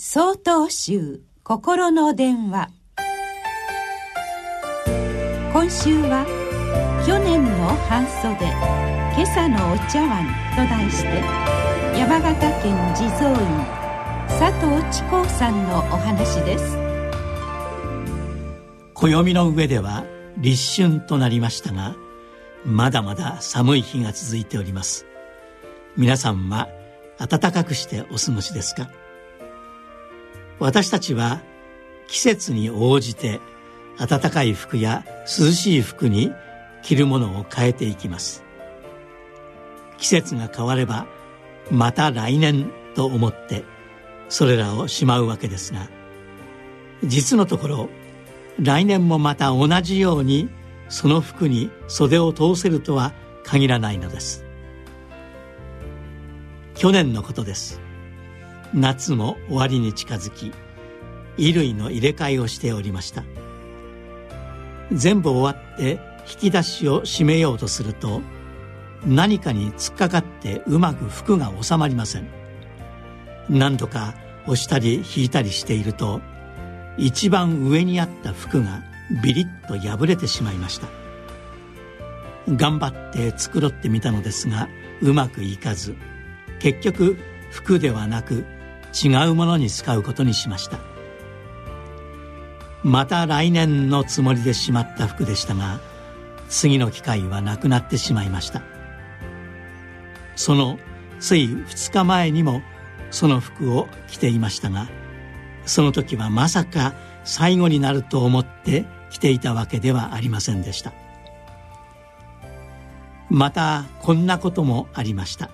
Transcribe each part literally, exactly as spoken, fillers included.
曹洞宗心の電話。今週は去年の半袖今朝のお茶碗と題して、山形県地蔵院佐藤知光さんのお話です。暦の上では立春となりましたが、まだまだ寒い日が続いております。皆さんは暖かくしてお過ごしですか？私たちは季節に応じて暖かい服や涼しい服に着るものを変えていきます。季節が変わればまた来年と思ってそれらをしまうわけですが、実のところ来年もまた同じようにその服に袖を通せるとは限らないのです。去年のことです。夏も終わりに近づき、衣類の入れ替えをしておりました。全部終わって引き出しを閉めようとすると、何かに突っかかってうまく服が収まりません。何度か押したり引いたりしていると、一番上にあった服がビリッと破れてしまいました。頑張って繕ってみたのですが、うまくいかず、結局服ではなく違うものに使うことにしました。また来年のつもりでしまった服でしたが、次の機会はなくなってしまいました。そのついふつかまえにもその服を着ていましたが、その時はまさか最後になると思って着ていたわけではありませんでした。またこんなこともありました。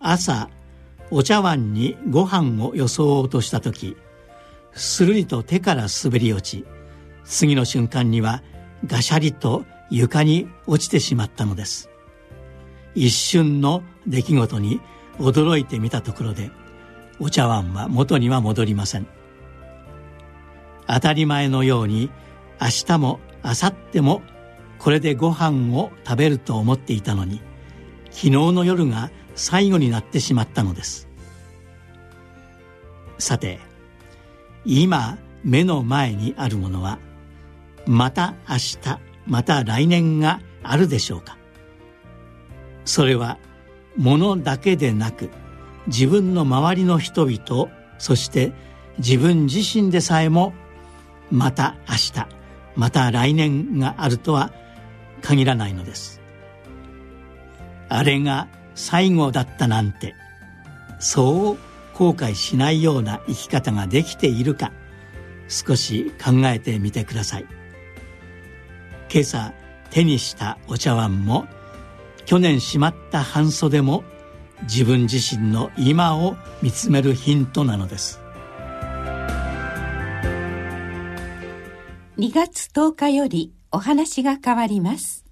朝お茶碗にご飯をよそおうとした時、するりと手から滑り落ち、次の瞬間にはガシャリと床に落ちてしまったのです。一瞬の出来事に驚いてみたところで、お茶碗は元には戻りません。当たり前のように明日も明後日もこれでご飯を食べると思っていたのに、昨日の夜が最後になってしまったのです。さて、今目の前にあるものはまた明日また来年があるでしょうか？それは物だけでなく、自分の周りの人々、そして自分自身でさえも、また明日また来年があるとは限らないのです。あれが最後だったなんて、そう後悔しないような生き方ができているか、少し考えてみてください。今朝手にしたお茶碗も、去年しまった半袖も、自分自身の今を見つめるヒントなのです。にがつとおかよりお話が変わります。